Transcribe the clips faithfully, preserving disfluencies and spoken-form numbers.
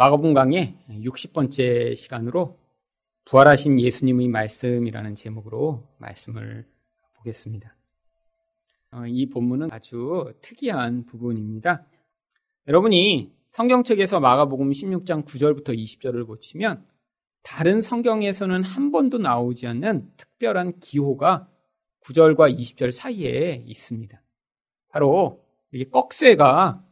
마가복음 강의 육십 번째 시간으로 부활하신 예수님의 말씀이라는 제목으로 말씀을 보겠습니다. 이 본문은 아주 특이한 부분입니다. 여러분이 성경책에서 마가복음 십육 장 구 절부터 이십 절을 보시면 다른 성경에서는 한 번도 나오지 않는 특별한 기호가 구 절과 이십 절 사이에 있습니다. 바로 이게 꺽쇠가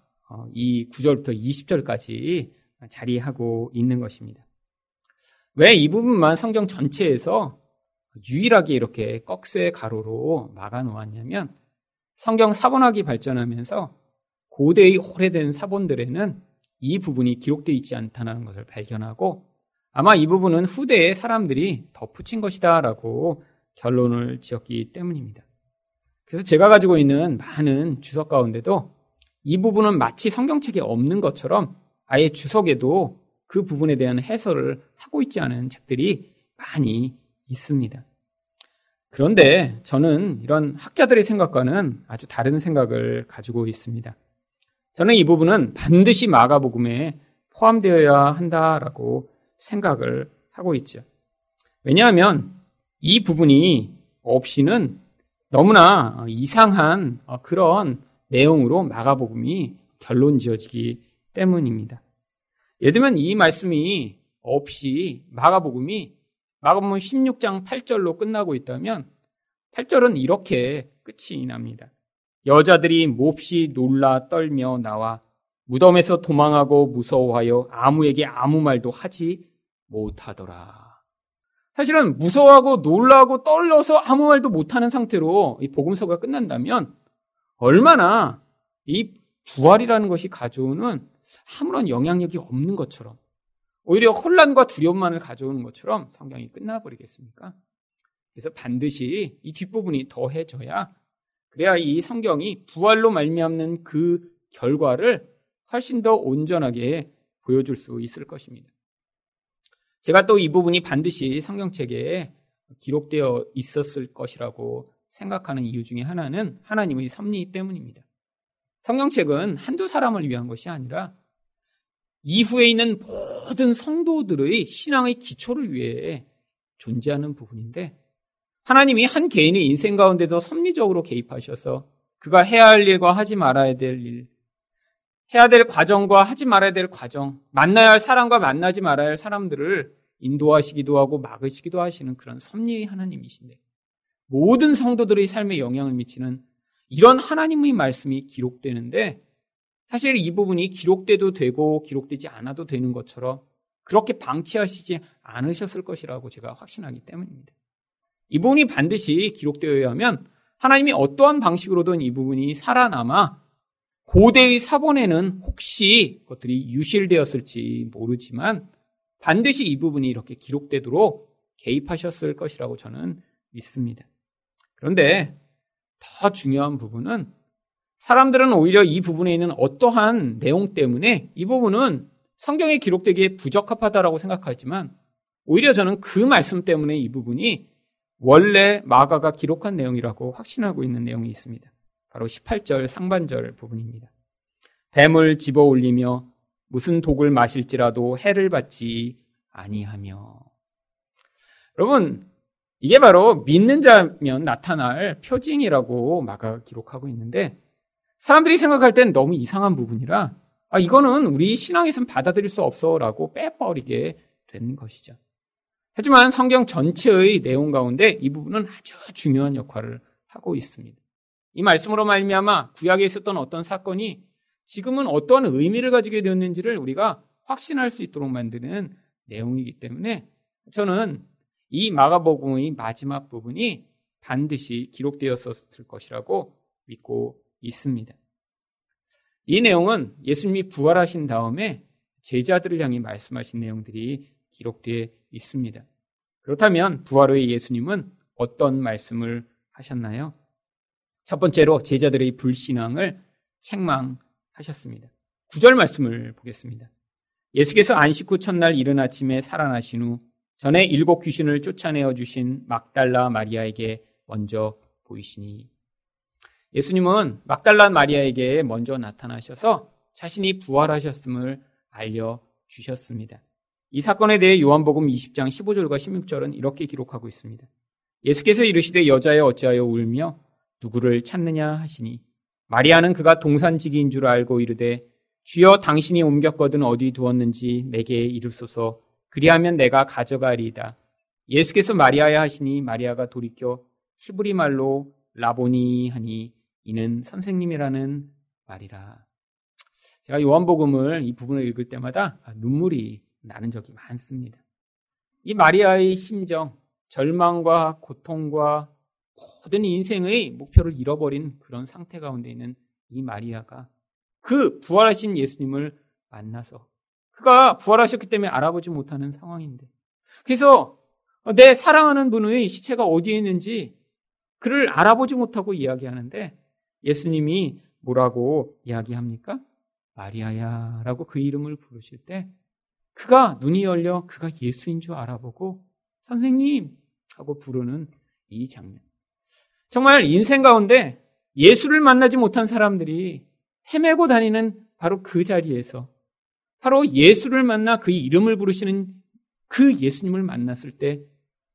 이 구 절부터 이십 절까지 자리하고 있는 것입니다. 왜 이 부분만 성경 전체에서 유일하게 이렇게 꺽쇠 가로로 막아놓았냐면 성경 사본학이 발전하면서 고대의 오래된 사본들에는 이 부분이 기록되어 있지 않다는 것을 발견하고 아마 이 부분은 후대의 사람들이 덧붙인 것이다 라고 결론을 지었기 때문입니다. 그래서 제가 가지고 있는 많은 주석 가운데도 이 부분은 마치 성경책에 없는 것처럼 아예 주석에도 그 부분에 대한 해설을 하고 있지 않은 책들이 많이 있습니다. 그런데 저는 이런 학자들의 생각과는 아주 다른 생각을 가지고 있습니다. 저는 이 부분은 반드시 마가복음에 포함되어야 한다라고 생각을 하고 있죠. 왜냐하면 이 부분이 없이는 너무나 이상한 그런 내용으로 마가복음이 결론 지어지기 때문입니다. 예를 들면 이 말씀이 없이 마가복음이 마가복음 십육 장 팔 절로 끝나고 있다면 팔 절은 이렇게 끝이 납니다. 여자들이 몹시 놀라 떨며 나와 무덤에서 도망하고 무서워하여 아무에게 아무 말도 하지 못하더라. 사실은 무서워하고 놀라고 떨려서 아무 말도 못하는 상태로 이 복음서가 끝난다면 얼마나 이 부활이라는 것이 가져오는 아무런 영향력이 없는 것처럼 오히려 혼란과 두려움만을 가져오는 것처럼 성경이 끝나버리겠습니까? 그래서 반드시 이 뒷부분이 더해져야 그래야 이 성경이 부활로 말미암는 그 결과를 훨씬 더 온전하게 보여줄 수 있을 것입니다. 제가 또 이 부분이 반드시 성경책에 기록되어 있었을 것이라고 생각하는 이유 중에 하나는 하나님의 섭리 때문입니다. 성경책은 한두 사람을 위한 것이 아니라 이후에 있는 모든 성도들의 신앙의 기초를 위해 존재하는 부분인데 하나님이 한 개인의 인생 가운데서 섭리적으로 개입하셔서 그가 해야 할 일과 하지 말아야 될 일, 해야 될 과정과 하지 말아야 될 과정, 만나야 할 사람과 만나지 말아야 할 사람들을 인도하시기도 하고 막으시기도 하시는 그런 섭리의 하나님이신데 모든 성도들의 삶에 영향을 미치는 이런 하나님의 말씀이 기록되는데 사실 이 부분이 기록돼도 되고 기록되지 않아도 되는 것처럼 그렇게 방치하시지 않으셨을 것이라고 제가 확신하기 때문입니다. 이 부분이 반드시 기록되어야 하면 하나님이 어떠한 방식으로든 이 부분이 살아남아 고대의 사본에는 혹시 그것들이 유실되었을지 모르지만 반드시 이 부분이 이렇게 기록되도록 개입하셨을 것이라고 저는 믿습니다. 그런데 더 중요한 부분은 사람들은 오히려 이 부분에 있는 어떠한 내용 때문에 이 부분은 성경에 기록되기에 부적합하다라고 생각하지만 오히려 저는 그 말씀 때문에 이 부분이 원래 마가가 기록한 내용이라고 확신하고 있는 내용이 있습니다. 바로 십팔 절 상반절 부분입니다. 뱀을 집어 올리며 무슨 독을 마실지라도 해를 받지 아니하며. 여러분, 이게 바로 믿는 자면 나타날 표징이라고 마가가 기록하고 있는데 사람들이 생각할 땐 너무 이상한 부분이라 아 이거는 우리 신앙에선 받아들일 수 없어라고 빼버리게 된 것이죠. 하지만 성경 전체의 내용 가운데 이 부분은 아주 중요한 역할을 하고 있습니다. 이 말씀으로 말미암아 구약에 있었던 어떤 사건이 지금은 어떤 의미를 가지게 되었는지를 우리가 확신할 수 있도록 만드는 내용이기 때문에 저는 이 마가복음의 마지막 부분이 반드시 기록되었을 것이라고 믿고 있습니다. 이 내용은 예수님이 부활하신 다음에 제자들을 향해 말씀하신 내용들이 기록되어 있습니다. 그렇다면 부활 후의 예수님은 어떤 말씀을 하셨나요? 첫 번째로 제자들의 불신앙을 책망하셨습니다. 구 절 말씀을 보겠습니다. 예수께서 안식 후 첫날 이른 아침에 살아나신 후 전에 일곱 귀신을 쫓아내어 주신 막달라 마리아에게 먼저 보이시니. 예수님은 막달라 마리아에게 먼저 나타나셔서 자신이 부활하셨음을 알려 주셨습니다. 이 사건에 대해 요한복음 이십 장 십오 절과 십육 절은 이렇게 기록하고 있습니다. 예수께서 이르시되 여자여 어찌하여 울며 누구를 찾느냐 하시니 마리아는 그가 동산지기인 줄 알고 이르되 주여 당신이 옮겼거든 어디 두었는지 내게 이르소서 그리하면 내가 가져가리이다. 예수께서 마리아야 하시니 마리아가 돌이켜 히브리 말로 라보니 하니 이는 선생님이라는 말이라. 제가 요한복음을 이 부분을 읽을 때마다 눈물이 나는 적이 많습니다. 이 마리아의 심정, 절망과 고통과 모든 인생의 목표를 잃어버린 그런 상태 가운데 있는 이 마리아가 그 부활하신 예수님을 만나서 그가 부활하셨기 때문에 알아보지 못하는 상황인데 그래서 내 사랑하는 분의 시체가 어디에 있는지 그를 알아보지 못하고 이야기하는데 예수님이 뭐라고 이야기합니까? 마리아야 라고 그 이름을 부르실 때 그가 눈이 열려 그가 예수인 줄 알아보고 선생님 하고 부르는 이 장면. 정말 인생 가운데 예수를 만나지 못한 사람들이 헤매고 다니는 바로 그 자리에서 바로 예수를 만나 그 이름을 부르시는 그 예수님을 만났을 때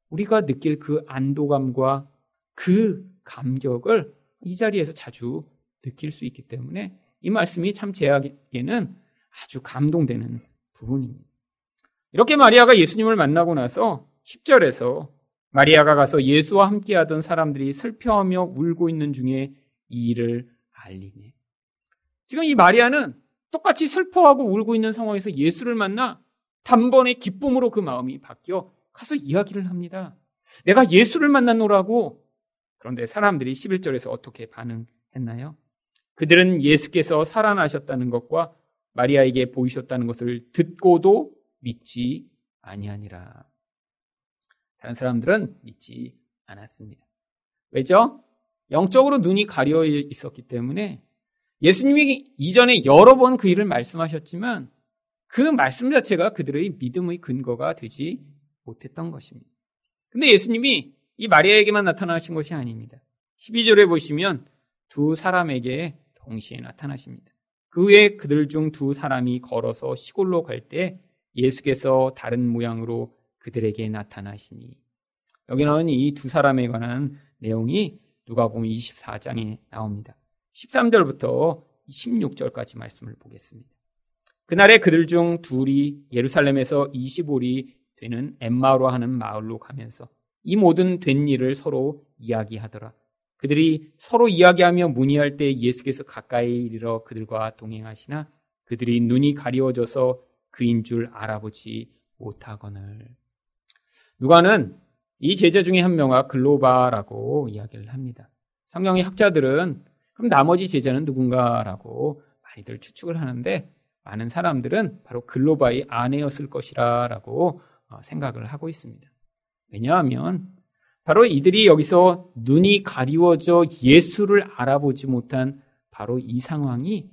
우리가 느낄 그 안도감과 그 감격을 이 자리에서 자주 느낄 수 있기 때문에 이 말씀이 참 제에게는 아주 감동되는 부분입니다. 이렇게 마리아가 예수님을 만나고 나서 십 절에서 마리아가 가서 예수와 함께하던 사람들이 슬퍼하며 울고 있는 중에 이 일을 알리니 지금 이 마리아는 똑같이 슬퍼하고 울고 있는 상황에서 예수를 만나 단번에 기쁨으로 그 마음이 바뀌어 가서 이야기를 합니다. 내가 예수를 만났노라고. 그런데 사람들이 십일 절에서 어떻게 반응했나요? 그들은 예수께서 살아나셨다는 것과 마리아에게 보이셨다는 것을 듣고도 믿지 아니하니라. 다른 사람들은 믿지 않았습니다. 왜죠? 영적으로 눈이 가려 있었기 때문에 예수님이 이전에 여러 번 그 일을 말씀하셨지만 그 말씀 자체가 그들의 믿음의 근거가 되지 못했던 것입니다. 근데 예수님이 이 마리아에게만 나타나신 것이 아닙니다. 십이 절에 보시면 두 사람에게 동시에 나타나십니다. 그 후에 그들 중 두 사람이 걸어서 시골로 갈 때 예수께서 다른 모양으로 그들에게 나타나시니 여기는 이 두 사람에 관한 내용이 누가복음 이십사 장에 나옵니다. 십삼 절부터 십육 절까지 말씀을 보겠습니다. 그날에 그들 중 둘이 예루살렘에서 이십 오리 되는 엠마오라 하는 마을로 가면서 이 모든 된 일을 서로 이야기하더라. 그들이 서로 이야기하며 문의할 때 예수께서 가까이 이르러 그들과 동행하시나 그들이 눈이 가리워져서 그인 줄 알아보지 못하거늘. 누가는 이 제자 중에 한 명과 글로바라고 이야기를 합니다. 성경의 학자들은 그럼 나머지 제자는 누군가라고 많이들 추측을 하는데 많은 사람들은 바로 글로바의 아내였을 것이라고 생각을 하고 있습니다. 왜냐하면 바로 이들이 여기서 눈이 가리워져 예수를 알아보지 못한 바로 이 상황이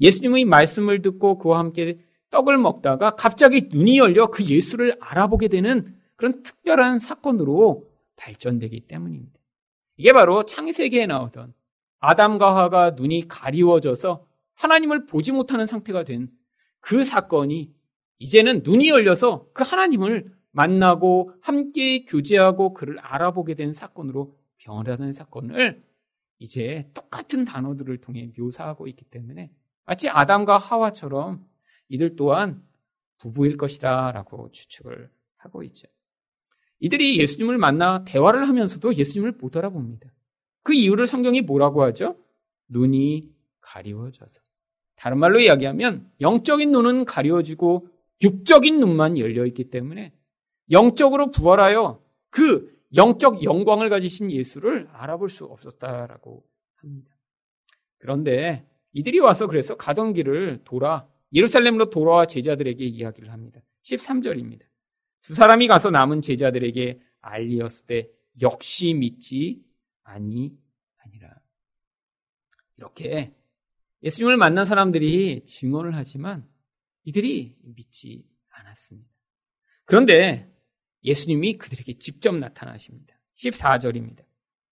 예수님의 말씀을 듣고 그와 함께 떡을 먹다가 갑자기 눈이 열려 그 예수를 알아보게 되는 그런 특별한 사건으로 발전되기 때문입니다. 이게 바로 창세기에 나오던 아담과 하와가 눈이 가리워져서 하나님을 보지 못하는 상태가 된 그 사건이 이제는 눈이 열려서 그 하나님을 만나고 함께 교제하고 그를 알아보게 된 사건으로 변화된 사건을 이제 똑같은 단어들을 통해 묘사하고 있기 때문에 마치 아담과 하와처럼 이들 또한 부부일 것이다 라고 추측을 하고 있죠. 이들이 예수님을 만나 대화를 하면서도 예수님을 못 알아봅니다. 그 이유를 성경이 뭐라고 하죠? 눈이 가리워져서. 다른 말로 이야기하면 영적인 눈은 가리워지고 육적인 눈만 열려있기 때문에 영적으로 부활하여 그 영적 영광을 가지신 예수를 알아볼 수 없었다라고 합니다. 그런데 이들이 와서 그래서 가던 길을 돌아 예루살렘으로 돌아와 제자들에게 이야기를 합니다. 십삼 절입니다. 두 사람이 가서 남은 제자들에게 알리었을 때 역시 믿지 아니 아니라. 이렇게 예수님을 만난 사람들이 증언을 하지만 이들이 믿지 않았습니다. 그런데 예수님이 그들에게 직접 나타나십니다. 십사 절입니다.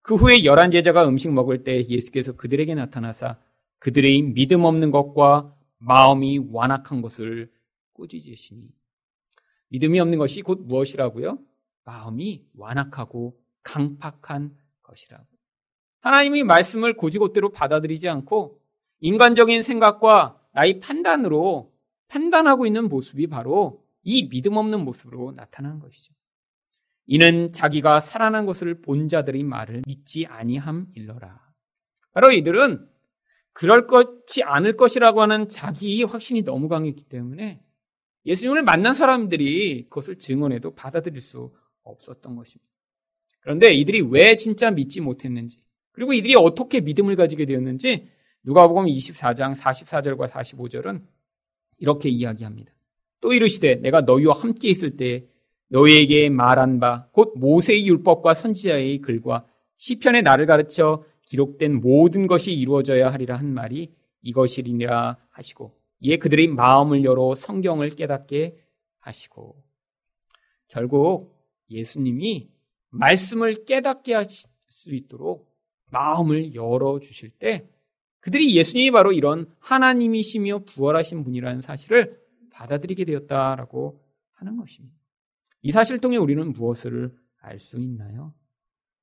그 후에 열한 제자가 음식 먹을 때 예수께서 그들에게 나타나사 그들의 믿음 없는 것과 마음이 완악한 것을 꾸짖으시니. 믿음이 없는 것이 곧 무엇이라고요? 마음이 완악하고 강팍한 것이라고. 하나님이 말씀을 고지고대로 받아들이지 않고 인간적인 생각과 나의 판단으로 판단하고 있는 모습이 바로 이 믿음 없는 모습으로 나타난 것이죠. 이는 자기가 살아난 것을 본 자들의 말을 믿지 아니함 일러라. 바로 이들은 그럴 것이 않을 것이라고 하는 자기의 확신이 너무 강했기 때문에 예수님을 만난 사람들이 그것을 증언해도 받아들일 수 없었던 것입니다. 그런데 이들이 왜 진짜 믿지 못했는지, 그리고 이들이 어떻게 믿음을 가지게 되었는지 누가복음 이십사 장 사십사 절과 사십오 절은 이렇게 이야기합니다. 또 이르시되 내가 너희와 함께 있을 때 너희에게 말한 바 곧 모세의 율법과 선지자의 글과 시편에 나를 가르쳐 기록된 모든 것이 이루어져야 하리라 한 말이 이것이니라 하시고 이에 그들의 마음을 열어 성경을 깨닫게 하시고. 결국 예수님이 말씀을 깨닫게 하실 수 있도록 마음을 열어주실 때 그들이 예수님이 바로 이런 하나님이시며 부활하신 분이라는 사실을 받아들이게 되었다라고 하는 것입니다. 이 사실을 통해 우리는 무엇을 알 수 있나요?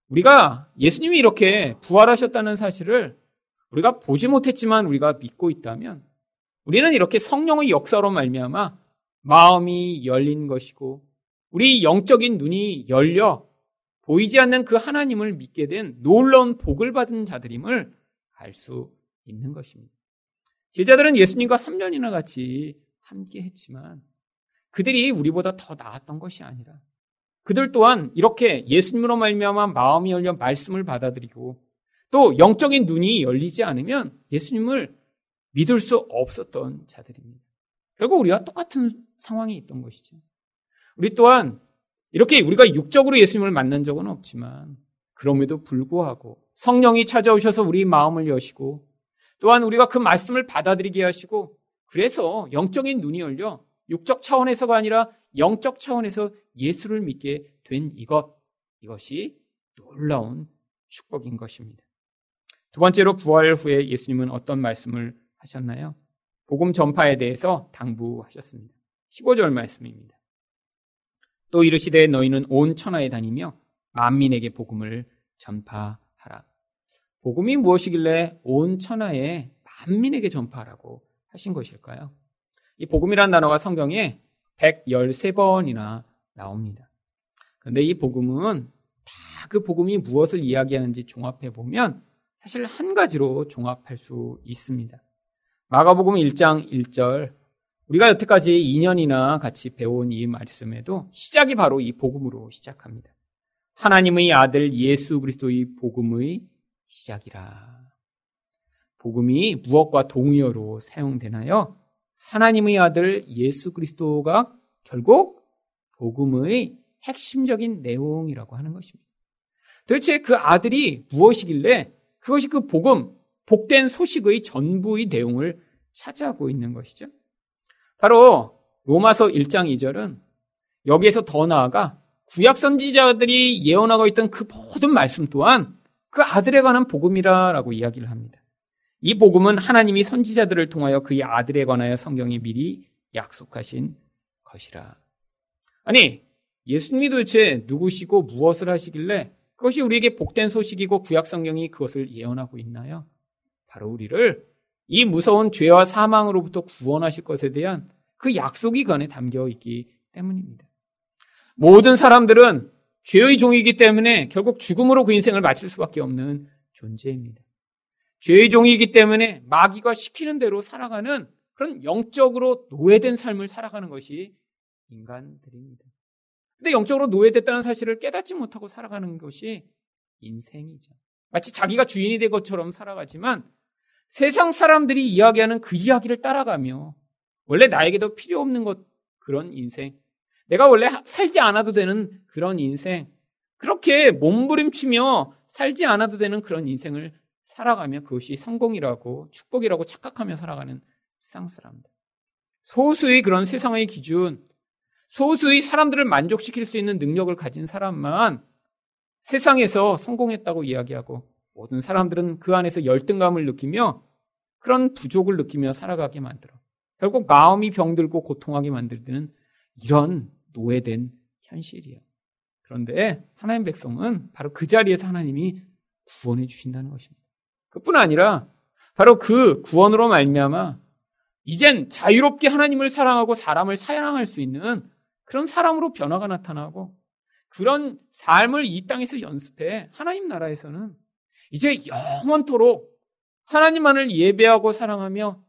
우리가 예수님이 이렇게 부활하셨다는 사실을 우리가 보지 못했지만 우리가 믿고 있다면 우리는 이렇게 성령의 역사로 말미암아 마음이 열린 것이고 우리 영적인 눈이 열려 보이지 않는 그 하나님을 믿게 된 놀라운 복을 받은 자들임을 알 수 있는 것입니다. 제자들은 예수님과 삼 년이나 같이 함께 했지만 그들이 우리보다 더 나았던 것이 아니라 그들 또한 이렇게 예수님으로 말미암아 마음이 열려 말씀을 받아들이고 또 영적인 눈이 열리지 않으면 예수님을 믿을 수 없었던 자들입니다. 결국 우리와 똑같은 상황이 있던 것이죠. 우리 또한 이렇게 우리가 육적으로 예수님을 만난 적은 없지만 그럼에도 불구하고 성령이 찾아오셔서 우리 마음을 여시고 또한 우리가 그 말씀을 받아들이게 하시고 그래서 영적인 눈이 열려 육적 차원에서가 아니라 영적 차원에서 예수를 믿게 된 이것, 이것이 놀라운 축복인 것입니다. 두 번째로 부활 후에 예수님은 어떤 말씀을 하셨나요? 복음 전파에 대해서 당부하셨습니다. 십오 절 말씀입니다. 또 이르시되 너희는 온 천하에 다니며 만민에게 복음을 전파하라. 복음이 무엇이길래 온 천하에 만민에게 전파하라고 하신 것일까요? 이 복음이라는 단어가 성경에 백십삼 번이나 나옵니다. 그런데 이 복음은 다 그 복음이 무엇을 이야기하는지 종합해보면 사실 한 가지로 종합할 수 있습니다. 마가복음 일 장 일 절, 우리가 여태까지 이 년이나 같이 배운 이 말씀에도 시작이 바로 이 복음으로 시작합니다. 하나님의 아들 예수 그리스도의 복음의 시작이라. 복음이 무엇과 동의어로 사용되나요? 하나님의 아들 예수 그리스도가 결국 복음의 핵심적인 내용이라고 하는 것입니다. 도대체 그 아들이 무엇이길래 그것이 그 복음, 복된 소식의 전부의 내용을 차지하고 있는 것이죠. 바로 로마서 일 장 이 절은 여기에서 더 나아가 구약 선지자들이 예언하고 있던 그 모든 말씀 또한 그 아들에 관한 복음이라라고 이야기를 합니다. 이 복음은 하나님이 선지자들을 통하여 그의 아들에 관하여 성경에 미리 약속하신 것이라. 아니, 예수님이 도대체 누구시고 무엇을 하시길래 그것이 우리에게 복된 소식이고 구약 성경이 그것을 예언하고 있나요? 바로 우리를 이 무서운 죄와 사망으로부터 구원하실 것에 대한 그 약속이 그 안에 담겨 있기 때문입니다. 모든 사람들은 죄의 종이기 때문에 결국 죽음으로 그 인생을 마칠 수밖에 없는 존재입니다. 죄의 종이기 때문에 마귀가 시키는 대로 살아가는 그런 영적으로 노예된 삶을 살아가는 것이 인간들입니다. 근데 영적으로 노예됐다는 사실을 깨닫지 못하고 살아가는 것이 인생이죠. 마치 자기가 주인이 된 것처럼 살아가지만 세상 사람들이 이야기하는 그 이야기를 따라가며 원래 나에게도 필요 없는 것, 그런 인생, 내가 원래 살지 않아도 되는 그런 인생, 그렇게 몸부림치며 살지 않아도 되는 그런 인생을 살아가며 그것이 성공이라고 축복이라고 착각하며 살아가는 세상 사람들. 소수의 그런 세상의 기준, 소수의 사람들을 만족시킬 수 있는 능력을 가진 사람만 세상에서 성공했다고 이야기하고 모든 사람들은 그 안에서 열등감을 느끼며 그런 부족을 느끼며 살아가게 만들어 결국 마음이 병들고 고통하게 만들는 이런 노예된 현실이에요. 그런데 하나님 백성은 바로 그 자리에서 하나님이 구원해 주신다는 것입니다. 그뿐 아니라 바로 그 구원으로 말미암아 이젠 자유롭게 하나님을 사랑하고 사람을 사랑할 수 있는 그런 사람으로 변화가 나타나고 그런 삶을 이 땅에서 연습해 하나님 나라에서는 이제 영원토록 하나님만을 예배하고 사랑하며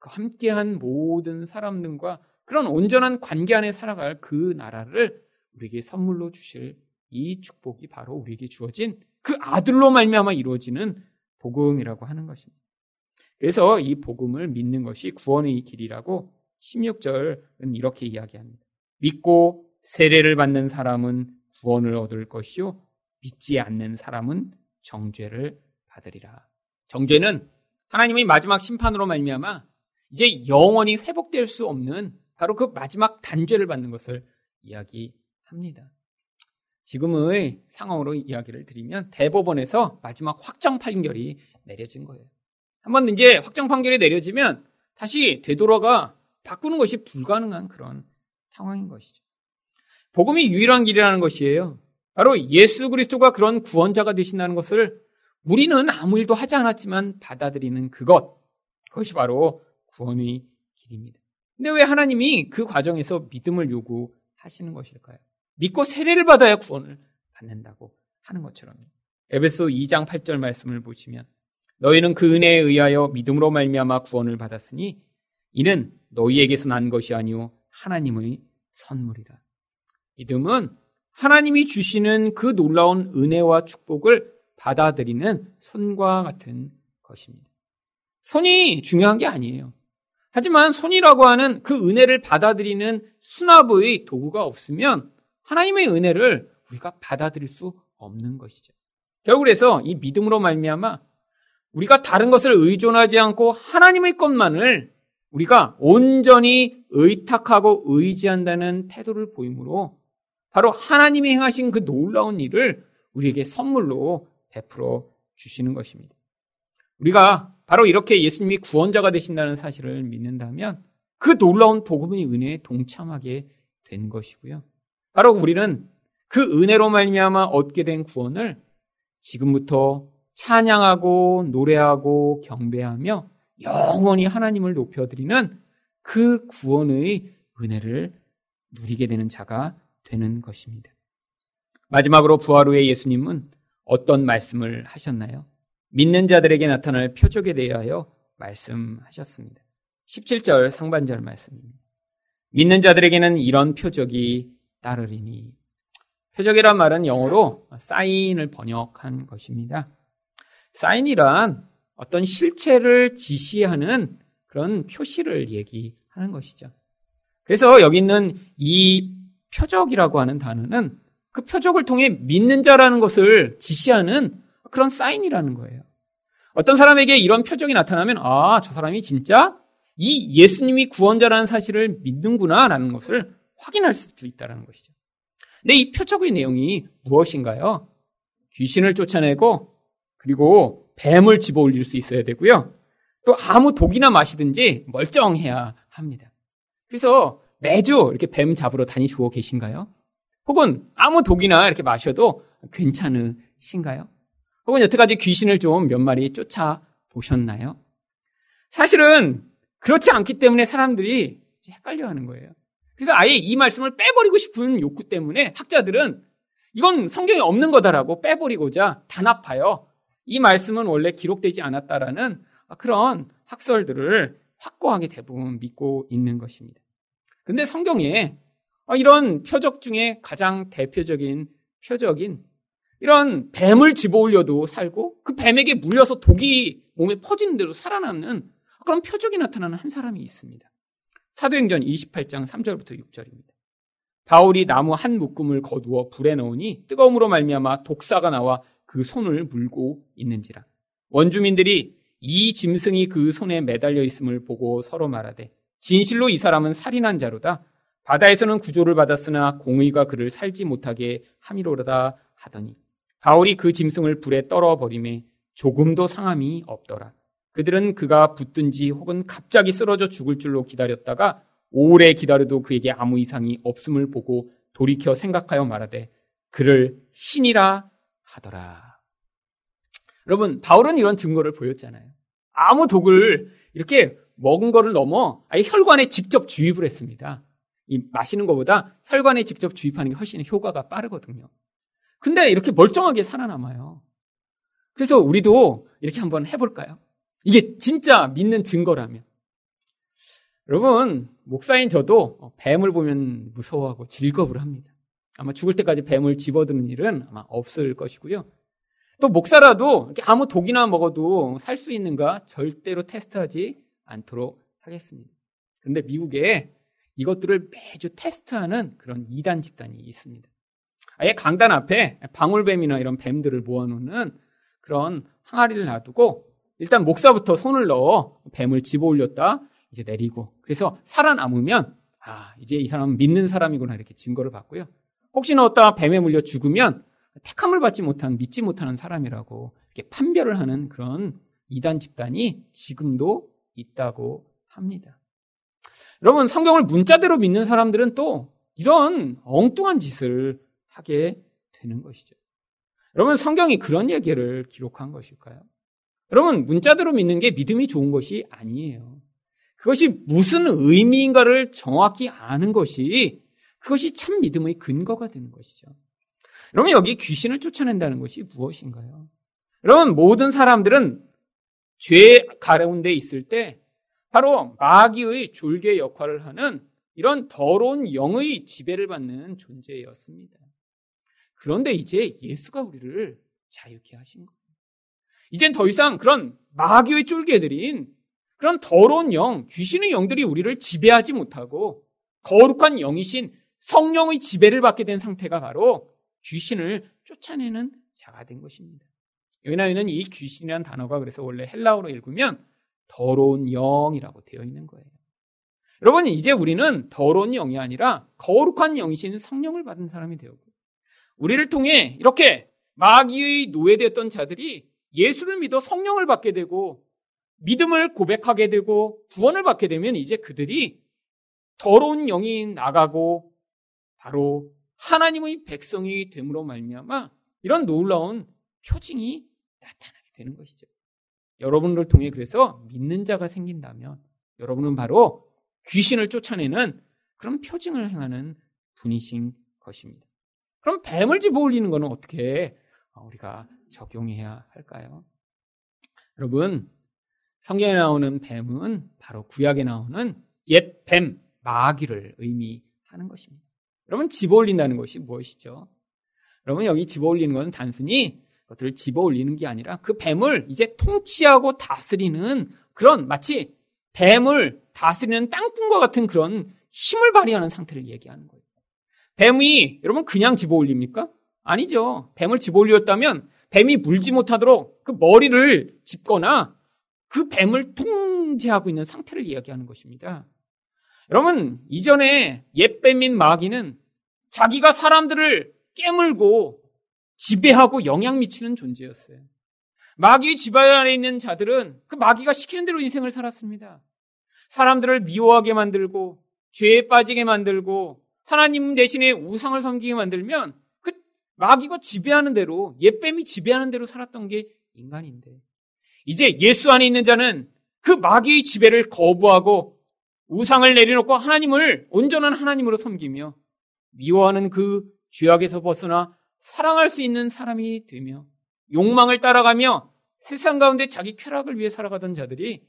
함께한 모든 사람 등과 그런 온전한 관계 안에 살아갈 그 나라를 우리에게 선물로 주실 이 축복이 바로 우리에게 주어진 그 아들로 말미암아 이루어지는 복음이라고 하는 것입니다. 그래서 이 복음을 믿는 것이 구원의 길이라고 십육 절은 이렇게 이야기합니다. 믿고 세례를 받는 사람은 구원을 얻을 것이요 믿지 않는 사람은 정죄를 받으리라. 정죄는 하나님의 마지막 심판으로 말미암아 이제 영원히 회복될 수 없는 바로 그 마지막 단죄를 받는 것을 이야기합니다. 지금의 상황으로 이야기를 드리면 대법원에서 마지막 확정 판결이 내려진 거예요. 한번 이제 확정 판결이 내려지면 다시 되돌아가 바꾸는 것이 불가능한 그런 상황인 것이죠. 복음이 유일한 길이라는 것이에요. 바로 예수 그리스도가 그런 구원자가 되신다는 것을 우리는 아무 일도 하지 않았지만 받아들이는 그것, 그것이 바로 구원의 길입니다. 근데 왜 하나님이 그 과정에서 믿음을 요구하시는 것일까요? 믿고 세례를 받아야 구원을 받는다고 하는 것처럼요. 에베소 이 장 팔 절 말씀을 보시면 너희는 그 은혜에 의하여 믿음으로 말미암아 구원을 받았으니 이는 너희에게서 난 것이 아니오 하나님의 선물이라. 믿음은 하나님이 주시는 그 놀라운 은혜와 축복을 받아들이는 손과 같은 것입니다. 손이 중요한 게 아니에요. 하지만 손이라고 하는 그 은혜를 받아들이는 수납의 도구가 없으면 하나님의 은혜를 우리가 받아들일 수 없는 것이죠. 결국 그래서 이 믿음으로 말미암아 우리가 다른 것을 의존하지 않고 하나님의 것만을 우리가 온전히 의탁하고 의지한다는 태도를 보임으로 바로 하나님이 행하신 그 놀라운 일을 우리에게 선물로 베풀어 주시는 것입니다. 우리가 바로 이렇게 예수님이 구원자가 되신다는 사실을 믿는다면 그 놀라운 복음의 은혜에 동참하게 된 것이고요. 바로 우리는 그 은혜로 말미암아 얻게 된 구원을 지금부터 찬양하고 노래하고 경배하며 영원히 하나님을 높여드리는 그 구원의 은혜를 누리게 되는 자가 되는 것입니다. 마지막으로 부활 후에 예수님은 어떤 말씀을 하셨나요? 믿는 자들에게 나타날 표적에 대하여 말씀하셨습니다. 십칠 절 상반절 말씀입니다. 믿는 자들에게는 이런 표적이 따르리니. 표적이란 말은 영어로 사인을 번역한 것입니다. 사인이란 어떤 실체를 지시하는 그런 표시를 얘기하는 것이죠. 그래서 여기 있는 이 표적이라고 하는 단어는 그 표적을 통해 믿는 자라는 것을 지시하는 그런 사인이라는 거예요. 어떤 사람에게 이런 표적이 나타나면 아, 저 사람이 진짜 이 예수님이 구원자라는 사실을 믿는구나라는 것을 확인할 수 있다는 것이죠. 근데 이 표적의 내용이 무엇인가요? 귀신을 쫓아내고 그리고 뱀을 집어올릴 수 있어야 되고요. 또 아무 독이나 마시든지 멀쩡해야 합니다. 그래서 매주 이렇게 뱀 잡으러 다니시고 계신가요? 혹은 아무 독이나 이렇게 마셔도 괜찮으신가요? 혹은 여태까지 귀신을 좀 몇 마리 쫓아보셨나요? 사실은 그렇지 않기 때문에 사람들이 헷갈려하는 거예요. 그래서 아예 이 말씀을 빼버리고 싶은 욕구 때문에 학자들은 이건 성경에 없는 거다라고 빼버리고자 단합하여 이 말씀은 원래 기록되지 않았다라는 그런 학설들을 확고하게 대부분 믿고 있는 것입니다. 그런데 성경에 이런 표적 중에 가장 대표적인 표적인 이런 뱀을 집어올려도 살고 그 뱀에게 물려서 독이 몸에 퍼지는 대로 살아남는 그런 표적이 나타나는 한 사람이 있습니다. 사도행전 이십팔 장 삼 절부터 육 절입니다. 바울이 나무 한 묶음을 거두어 불에 넣으니 뜨거움으로 말미암아 독사가 나와 그 손을 물고 있는지라. 원주민들이 이 짐승이 그 손에 매달려 있음을 보고 서로 말하되 진실로 이 사람은 살인한 자로다. 바다에서는 구조를 받았으나 공의가 그를 살지 못하게 함이로다 하더니 바울이 그 짐승을 불에 떨어버리매 조금도 상함이 없더라. 그들은 그가 붙든지 혹은 갑자기 쓰러져 죽을 줄로 기다렸다가 오래 기다려도 그에게 아무 이상이 없음을 보고 돌이켜 생각하여 말하되 그를 신이라 하더라. 여러분, 바울은 이런 증거를 보였잖아요. 아무 독을 이렇게 먹은 거를 넘어 아예 혈관에 직접 주입을 했습니다. 이 마시는 것보다 혈관에 직접 주입하는 게 훨씬 효과가 빠르거든요. 근데 이렇게 멀쩡하게 살아남아요. 그래서 우리도 이렇게 한번 해볼까요? 이게 진짜 믿는 증거라면. 여러분, 목사인 저도 뱀을 보면 무서워하고 즐겁을 합니다. 아마 죽을 때까지 뱀을 집어드는 일은 아마 없을 것이고요. 또 목사라도 이렇게 아무 독이나 먹어도 살 수 있는가 절대로 테스트하지 않도록 하겠습니다. 그런데 미국에 이것들을 매주 테스트하는 그런 이단 집단이 있습니다. 아예 강단 앞에 방울뱀이나 이런 뱀들을 모아놓는 그런 항아리를 놔두고 일단 목사부터 손을 넣어 뱀을 집어올렸다 이제 내리고, 그래서 살아남으면 아 이제 이 사람은 믿는 사람이구나 이렇게 증거를 받고요. 혹시 넣었다 뱀에 물려 죽으면 택함을 받지 못한 믿지 못하는 사람이라고 이렇게 판별을 하는 그런 이단 집단이 지금도 있다고 합니다. 여러분, 성경을 문자대로 믿는 사람들은 또 이런 엉뚱한 짓을 하게 되는 것이죠. 여러분, 성경이 그런 얘기를 기록한 것일까요? 여러분, 문자대로 믿는 게 믿음이 좋은 것이 아니에요. 그것이 무슨 의미인가를 정확히 아는 것이, 그것이 참 믿음의 근거가 되는 것이죠. 여러분, 여기 귀신을 쫓아낸다는 것이 무엇인가요? 여러분, 모든 사람들은 죄 가운데 있을 때 바로 마귀의 졸개 역할을 하는 이런 더러운 영의 지배를 받는 존재였습니다. 그런데 이제 예수가 우리를 자유케 하신 겁니다. 이젠 더 이상 그런 마귀의 쫄개들인 그런 더러운 영, 귀신의 영들이 우리를 지배하지 못하고 거룩한 영이신 성령의 지배를 받게 된 상태가 바로 귀신을 쫓아내는 자가 된 것입니다. 요나에는 이 귀신이라는 단어가 그래서 원래 헬라어로 읽으면 더러운 영이라고 되어 있는 거예요. 여러분, 이제 우리는 더러운 영이 아니라 거룩한 영이신 성령을 받은 사람이 되었고, 우리를 통해 이렇게 마귀의 노예되었던 자들이 예수를 믿어 성령을 받게 되고 믿음을 고백하게 되고 구원을 받게 되면 이제 그들이 더러운 영이 나가고 바로 하나님의 백성이 됨으로 말미암아 이런 놀라운 표징이 나타나게 되는 것이죠. 여러분을 통해 그래서 믿는 자가 생긴다면 여러분은 바로 귀신을 쫓아내는 그런 표징을 행하는 분이신 것입니다. 그럼 뱀을 집어올리는 것은 어떻게 우리가 적용해야 할까요? 여러분, 성경에 나오는 뱀은 바로 구약에 나오는 옛 뱀, 마귀를 의미하는 것입니다. 여러분, 집어올린다는 것이 무엇이죠? 여러분, 여기 집어올리는 것은 단순히 그것들을 집어올리는 게 아니라 그 뱀을 이제 통치하고 다스리는 그런 마치 뱀을 다스리는 땅꾼과 같은 그런 힘을 발휘하는 상태를 얘기하는 거예요. 뱀이 여러분 그냥 집어올립니까? 아니죠. 뱀을 집어올렸다면 뱀이 물지 못하도록 그 머리를 짚거나 그 뱀을 통제하고 있는 상태를 이야기하는 것입니다. 여러분, 이전에 옛뱀인 마귀는 자기가 사람들을 깨물고 지배하고 영향 미치는 존재였어요. 마귀의 지배 안에 있는 자들은 그 마귀가 시키는 대로 인생을 살았습니다. 사람들을 미워하게 만들고 죄에 빠지게 만들고 하나님 대신에 우상을 섬기게 만들면 그 마귀가 지배하는 대로, 옛뱀이 지배하는 대로 살았던 게 인간인데, 이제 예수 안에 있는 자는 그 마귀의 지배를 거부하고 우상을 내려놓고 하나님을 온전한 하나님으로 섬기며 미워하는 그 죄악에서 벗어나 사랑할 수 있는 사람이 되며 욕망을 따라가며 세상 가운데 자기 쾌락을 위해 살아가던 자들이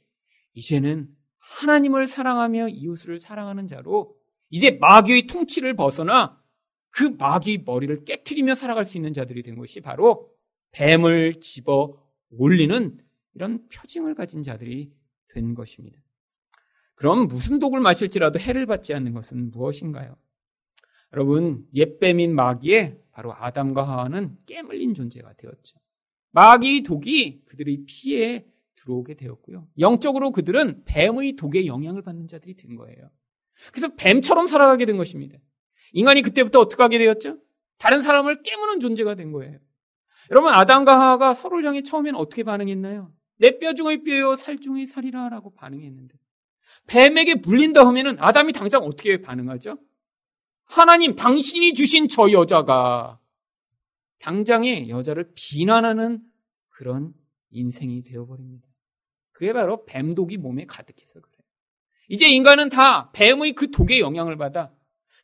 이제는 하나님을 사랑하며 이웃을 사랑하는 자로 이제 마귀의 통치를 벗어나 그 마귀의 머리를 깨트리며 살아갈 수 있는 자들이 된 것이 바로 뱀을 집어 올리는 이런 표징을 가진 자들이 된 것입니다. 그럼 무슨 독을 마실지라도 해를 받지 않는 것은 무엇인가요? 여러분, 옛뱀인 마귀의 바로 아담과 하와는 깨물린 존재가 되었죠. 마귀의 독이 그들의 피에 들어오게 되었고요. 영적으로 그들은 뱀의 독에 영향을 받는 자들이 된 거예요. 그래서 뱀처럼 살아가게 된 것입니다. 인간이 그때부터 어떻게 하게 되었죠? 다른 사람을 깨무는 존재가 된 거예요. 여러분, 아담과 하와가 서로를 향해 처음엔 어떻게 반응했나요? 내 뼈 중의 뼈요 살 중의 살이라 라고 반응했는데, 뱀에게 물린다 하면은 아담이 당장 어떻게 반응하죠? 하나님, 당신이 주신 저 여자가, 당장에 여자를 비난하는 그런 인생이 되어버립니다. 그게 바로 뱀독이 몸에 가득해서 그래요. 이제 인간은 다 뱀의 그 독의 영향을 받아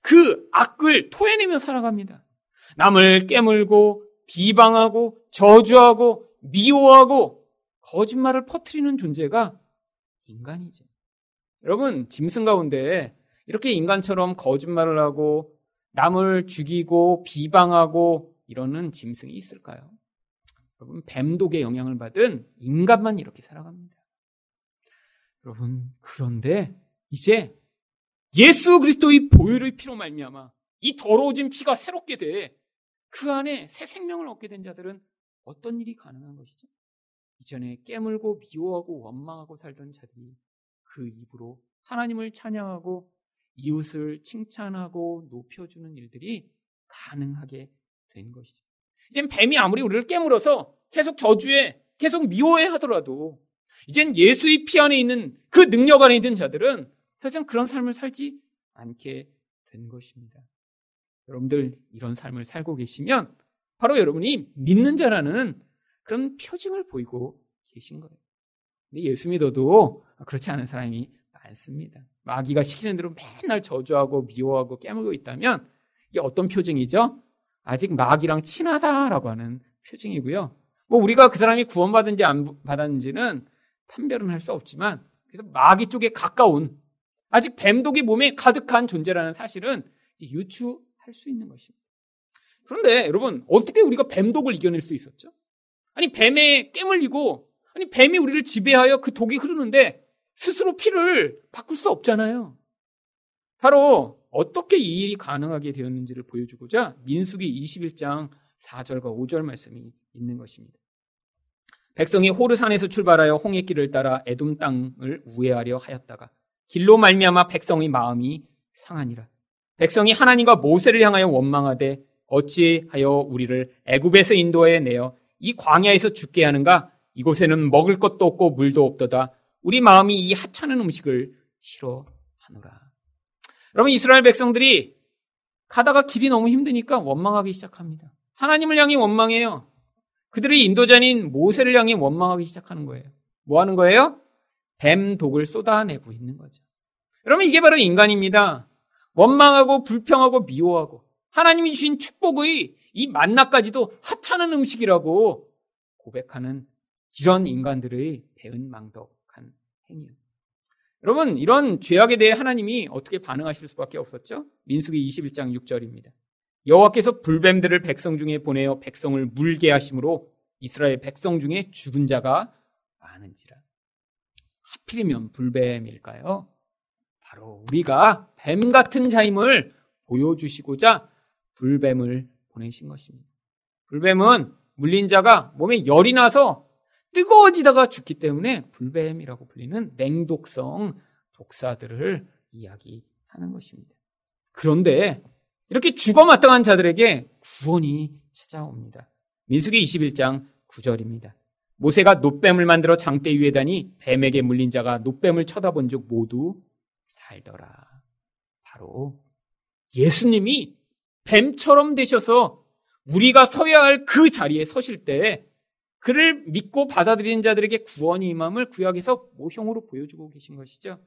그 악을 토해내며 살아갑니다. 남을 깨물고 비방하고 저주하고 미워하고 거짓말을 퍼뜨리는 존재가 인간이죠. 여러분, 짐승 가운데 이렇게 인간처럼 거짓말을 하고 남을 죽이고 비방하고 이러는 짐승이 있을까요? 여러분, 뱀독의 영향을 받은 인간만 이렇게 살아갑니다. 여러분, 그런데 이제 예수 그리스도의 보혈의 피로 말미암아 이 더러워진 피가 새롭게 돼 그 안에 새 생명을 얻게 된 자들은 어떤 일이 가능한 것이죠? 이전에 깨물고 미워하고 원망하고 살던 자들이 그 입으로 하나님을 찬양하고 이웃을 칭찬하고 높여주는 일들이 가능하게 된 것이죠. 이젠 뱀이 아무리 우리를 깨물어서 계속 저주해, 계속 미워해 하더라도 이젠 예수의 피 안에 있는 그 능력 안에 있는 자들은 사실은 그런 삶을 살지 않게 된 것입니다. 여러분들, 이런 삶을 살고 계시면 바로 여러분이 믿는 자라는 그런 표징을 보이고 계신 거예요. 근데 예수 믿어도 그렇지 않은 사람이 많습니다. 마귀가 시키는 대로 맨날 저주하고 미워하고 깨물고 있다면 이게 어떤 표징이죠? 아직 마귀랑 친하다라고 하는 표징이고요. 뭐 우리가 그 사람이 구원받은지 안 받았는지는 판별은 할 수 없지만, 그래서 마귀 쪽에 가까운, 아직 뱀독이 몸에 가득한 존재라는 사실은 유추할 수 있는 것입니다. 그런데 여러분, 어떻게 우리가 뱀독을 이겨낼 수 있었죠? 아니, 뱀에 깨물리고, 아니, 뱀이 우리를 지배하여 그 독이 흐르는데 스스로 피를 바꿀 수 없잖아요. 바로 어떻게 이 일이 가능하게 되었는지를 보여주고자 민수기 이십일 장 사 절과 오 절 말씀이 있는 것입니다. 백성이 호르산에서 출발하여 홍해길을 따라 에돔 땅을 우회하려 하였다가 길로 말미암아 백성의 마음이 상하니라. 백성이 하나님과 모세를 향하여 원망하되 어찌하여 우리를 애굽에서 인도해 내어 이 광야에서 죽게 하는가? 이곳에는 먹을 것도 없고 물도 없도다. 우리 마음이 이 하찮은 음식을 싫어하노라. 여러분, 이스라엘 백성들이 가다가 길이 너무 힘드니까 원망하기 시작합니다. 하나님을 향해 원망해요. 그들의 인도자인 모세를 향해 원망하기 시작하는 거예요. 뭐 하는 거예요? 뱀독을 쏟아내고 있는 거죠. 여러분, 이게 바로 인간입니다. 원망하고 불평하고 미워하고 하나님이 주신 축복의 이 만나까지도 하찮은 음식이라고 고백하는 이런 인간들의 배은망덕한 행위. 여러분, 이런 죄악에 대해 하나님이 어떻게 반응하실 수밖에 없었죠? 민수기 이십일 장 육 절입니다. 여호와께서 불뱀들을 백성 중에 보내어 백성을 물게 하심으로 이스라엘 백성 중에 죽은 자가 많은지라. 하필이면 불뱀일까요? 바로 우리가 뱀 같은 자임을 보여주시고자 불뱀을 보내신 것입니다. 불뱀은 물린 자가 몸에 열이 나서 뜨거워지다가 죽기 때문에 불뱀이라고 불리는 맹독성 독사들을 이야기하는 것입니다. 그런데 이렇게 죽어마땅한 자들에게 구원이 찾아옵니다. 민수기 이십일 장 구 절입니다. 모세가 놋뱀을 만들어 장대 위에 다니 뱀에게 물린 자가 놋뱀을 쳐다본 즉 모두 살더라. 바로 예수님이 뱀처럼 되셔서 우리가 서야 할 그 자리에 서실 때 그를 믿고 받아들인 자들에게 구원이 임함을 구약에서 모형으로 보여주고 계신 것이죠.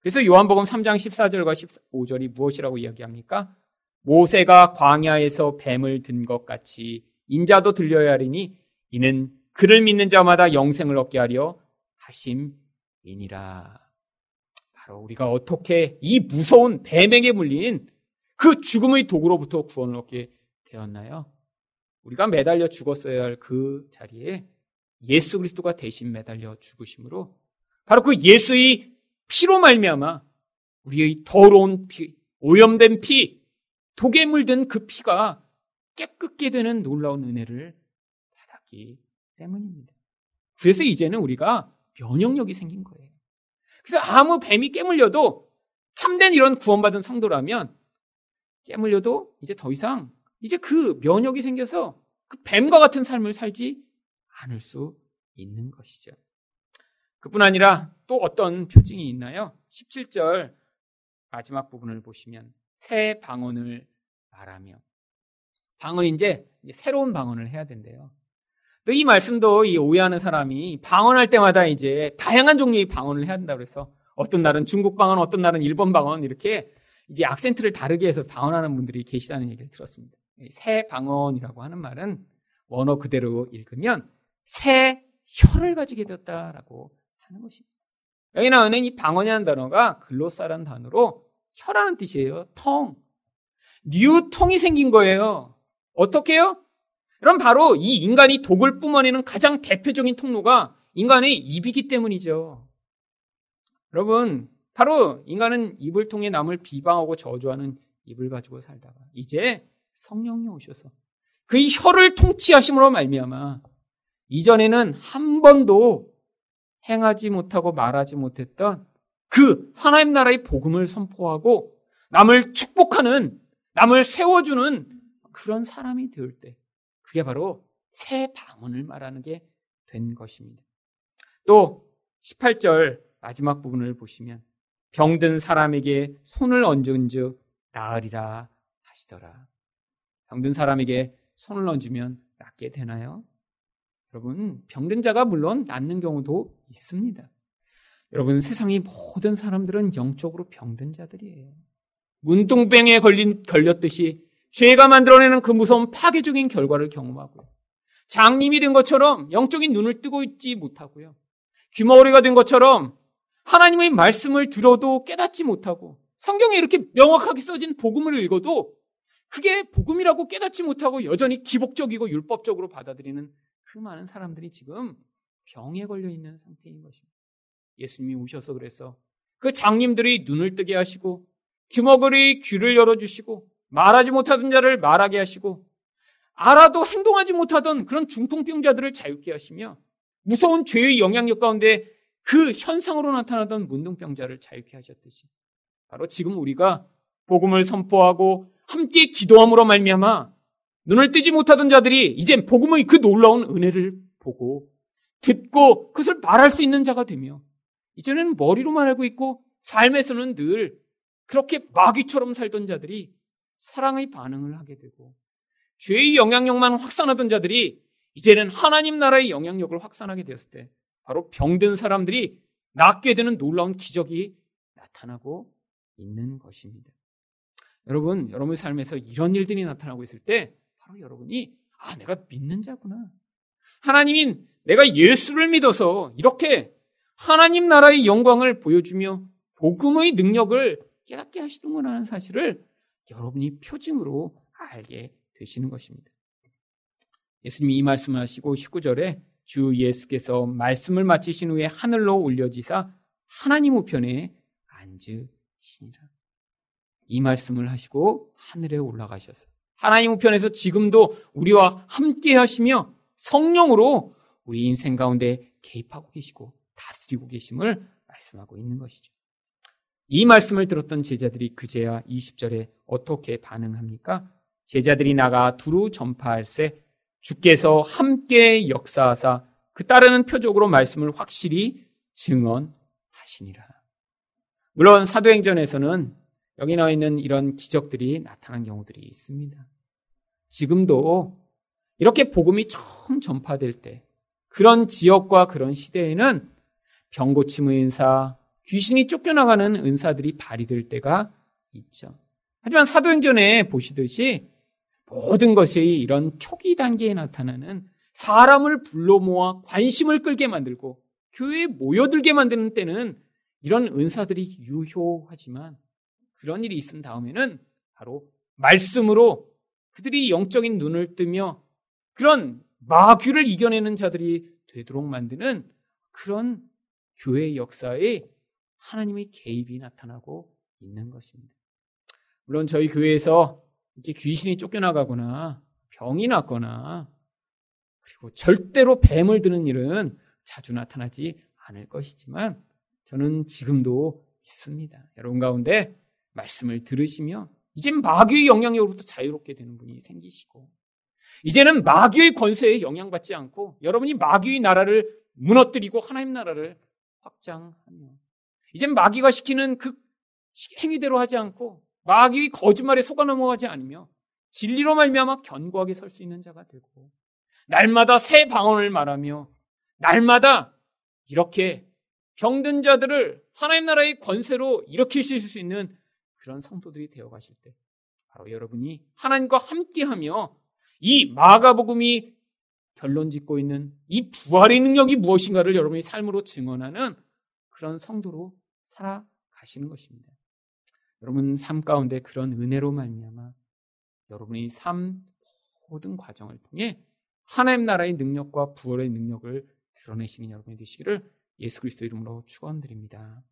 그래서 요한복음 삼 장 십사 절과 십오 절이 무엇이라고 이야기합니까? 모세가 광야에서 뱀을 든 것 같이 인자도 들려야 하리니 이는 그를 믿는 자마다 영생을 얻게 하려 하심이니라. 바로 우리가 어떻게 이 무서운 뱀에게 물린 그 죽음의 독으로부터 구원을 얻게 되었나요? 우리가 매달려 죽었어야 할 그 자리에 예수 그리스도가 대신 매달려 죽으심으로 바로 그 예수의 피로 말미암아 우리의 더러운 피, 오염된 피, 독에 물든 그 피가 깨끗게 되는 놀라운 은혜를 받았기 때문입니다. 그래서 이제는 우리가 면역력이 생긴 거예요. 그래서 아무 뱀이 깨물려도, 참된 이런 구원받은 성도라면 깨물려도 이제 더 이상 이제 그 면역이 생겨서 그 뱀과 같은 삶을 살지 않을 수 있는 것이죠. 그뿐 아니라 또 어떤 표징이 있나요? 십칠 절 마지막 부분을 보시면 새 방언을 말하며, 방언이 이제 새로운 방언을 해야 된대요. 또 이 말씀도 이 오해하는 사람이 방언할 때마다 이제 다양한 종류의 방언을 해야 된다고 해서 어떤 날은 중국 방언, 어떤 날은 일본 방언, 이렇게 이제 악센트를 다르게 해서 방언하는 분들이 계시다는 얘기를 들었습니다. 새 방언이라고 하는 말은 원어 그대로 읽으면 새 혀를 가지게 되었다라고 하는 것입니다. 여기 나오는 이 방언이라는 단어가 글로사라는 단어로 혀라는 뜻이에요. 텅. 뉴텅이 생긴 거예요. 어떻게요? 그럼 바로 이 인간이 독을 뿜어내는 가장 대표적인 통로가 인간의 입이기 때문이죠. 여러분, 바로 인간은 입을 통해 남을 비방하고 저주하는 입을 가지고 살다가 이제 성령이 오셔서 그의 혀를 통치하심으로 말미암아 이전에는 한 번도 행하지 못하고 말하지 못했던 그 하나님 나라의 복음을 선포하고 남을 축복하는, 남을 세워주는 그런 사람이 될 때 그게 바로 새 방언을 말하는 게 된 것입니다. 또 십팔 절 마지막 부분을 보시면 병든 사람에게 손을 얹은 즉 나으리라 하시더라. 병든 사람에게 손을 얹으면 낫게 되나요? 여러분, 병든 자가 물론 낫는 경우도 있습니다. 여러분, 세상의 모든 사람들은 영적으로 병든 자들이에요. 문둥병에 걸린, 걸렸듯이 죄가 만들어내는 그 무서운 파괴적인 결과를 경험하고요. 장님이 된 것처럼 영적인 눈을 뜨고 있지 못하고요. 귀머거리가 된 것처럼 하나님의 말씀을 들어도 깨닫지 못하고, 성경에 이렇게 명확하게 써진 복음을 읽어도 그게 복음이라고 깨닫지 못하고 여전히 기복적이고 율법적으로 받아들이는 그 많은 사람들이 지금 병에 걸려 있는 상태인 것입니다. 예수님이 오셔서 그래서 그 장님들의 눈을 뜨게 하시고, 귀머거리의 귀를 열어주시고, 말하지 못하던 자를 말하게 하시고, 알아도 행동하지 못하던 그런 중풍병자들을 자유케 하시며, 무서운 죄의 영향력 가운데 그 현상으로 나타나던 문둥병자를 자유케 하셨듯이 바로 지금 우리가 복음을 선포하고 함께 기도함으로 말미암아 눈을 뜨지 못하던 자들이 이제 복음의 그 놀라운 은혜를 보고 듣고 그것을 말할 수 있는 자가 되며, 이제는 머리로만 알고 있고 삶에서는 늘 그렇게 마귀처럼 살던 자들이 사랑의 반응을 하게 되고, 죄의 영향력만 확산하던 자들이 이제는 하나님 나라의 영향력을 확산하게 되었을 때 바로 병든 사람들이 낫게 되는 놀라운 기적이 나타나고 있는 것입니다. 여러분, 여러분의 삶에서 이런 일들이 나타나고 있을 때 바로 여러분이 아, 내가 믿는 자구나. 하나님이 내가 예수를 믿어서 이렇게 하나님 나라의 영광을 보여주며 복음의 능력을 깨닫게 하시는구나라는 사실을 여러분이 표징으로 알게 되시는 것입니다. 예수님이 이 말씀을 하시고 십구 절에 주 예수께서 말씀을 마치신 후에 하늘로 올려지사 하나님 우편에 앉으시니라. 이 말씀을 하시고 하늘에 올라가셔서 하나님 우편에서 지금도 우리와 함께 하시며 성령으로 우리 인생 가운데 개입하고 계시고 다스리고 계심을 말씀하고 있는 것이죠. 이 말씀을 들었던 제자들이 그제야 이십 절에 어떻게 반응합니까? 제자들이 나가 두루 전파할세 주께서 함께 역사하사 그 따르는 표적으로 말씀을 확실히 증언하시니라. 물론 사도행전에서는 여기 나와 있는 이런 기적들이 나타난 경우들이 있습니다. 지금도 이렇게 복음이 처음 전파될 때 그런 지역과 그런 시대에는 병고침의 은사, 귀신이 쫓겨나가는 은사들이 발휘될 때가 있죠. 하지만 사도행전에 보시듯이 모든 것이 이런 초기 단계에 나타나는 사람을 불러 모아 관심을 끌게 만들고 교회에 모여들게 만드는 때는 이런 은사들이 유효하지만 그런 일이 있은 다음에는 바로 말씀으로 그들이 영적인 눈을 뜨며 그런 마귀를 이겨내는 자들이 되도록 만드는 그런 교회의 역사에 하나님의 개입이 나타나고 있는 것입니다. 물론 저희 교회에서 이제 귀신이 쫓겨나가거나 병이 났거나 그리고 절대로 뱀을 드는 일은 자주 나타나지 않을 것이지만 저는 지금도 있습니다. 여러분 가운데 말씀을 들으시며 이젠 마귀의 영향력으로부터 자유롭게 되는 분이 생기시고 이제는 마귀의 권세에 영향받지 않고 여러분이 마귀의 나라를 무너뜨리고 하나님 나라를 확장하며 이젠 마귀가 시키는 그 행위대로 하지 않고 마귀의 거짓말에 속아 넘어가지 않으며 진리로 말미암아 견고하게 설 수 있는 자가 되고 날마다 새 방언을 말하며 날마다 이렇게 병든 자들을 하나님 나라의 권세로 일으키실 수 있는 그런 성도들이 되어가실 때 바로 여러분이 하나님과 함께하며 이 마가복음이 결론짓고 있는 이 부활의 능력이 무엇인가를 여러분이 삶으로 증언하는 그런 성도로 살아가시는 것입니다. 여러분 삶 가운데 그런 은혜로 말미암아 여러분이 삶 모든 과정을 통해 하나님 나라의 능력과 부활의 능력을 드러내시는 여러분이 되시기를 예수 그리스도 이름으로 축원드립니다.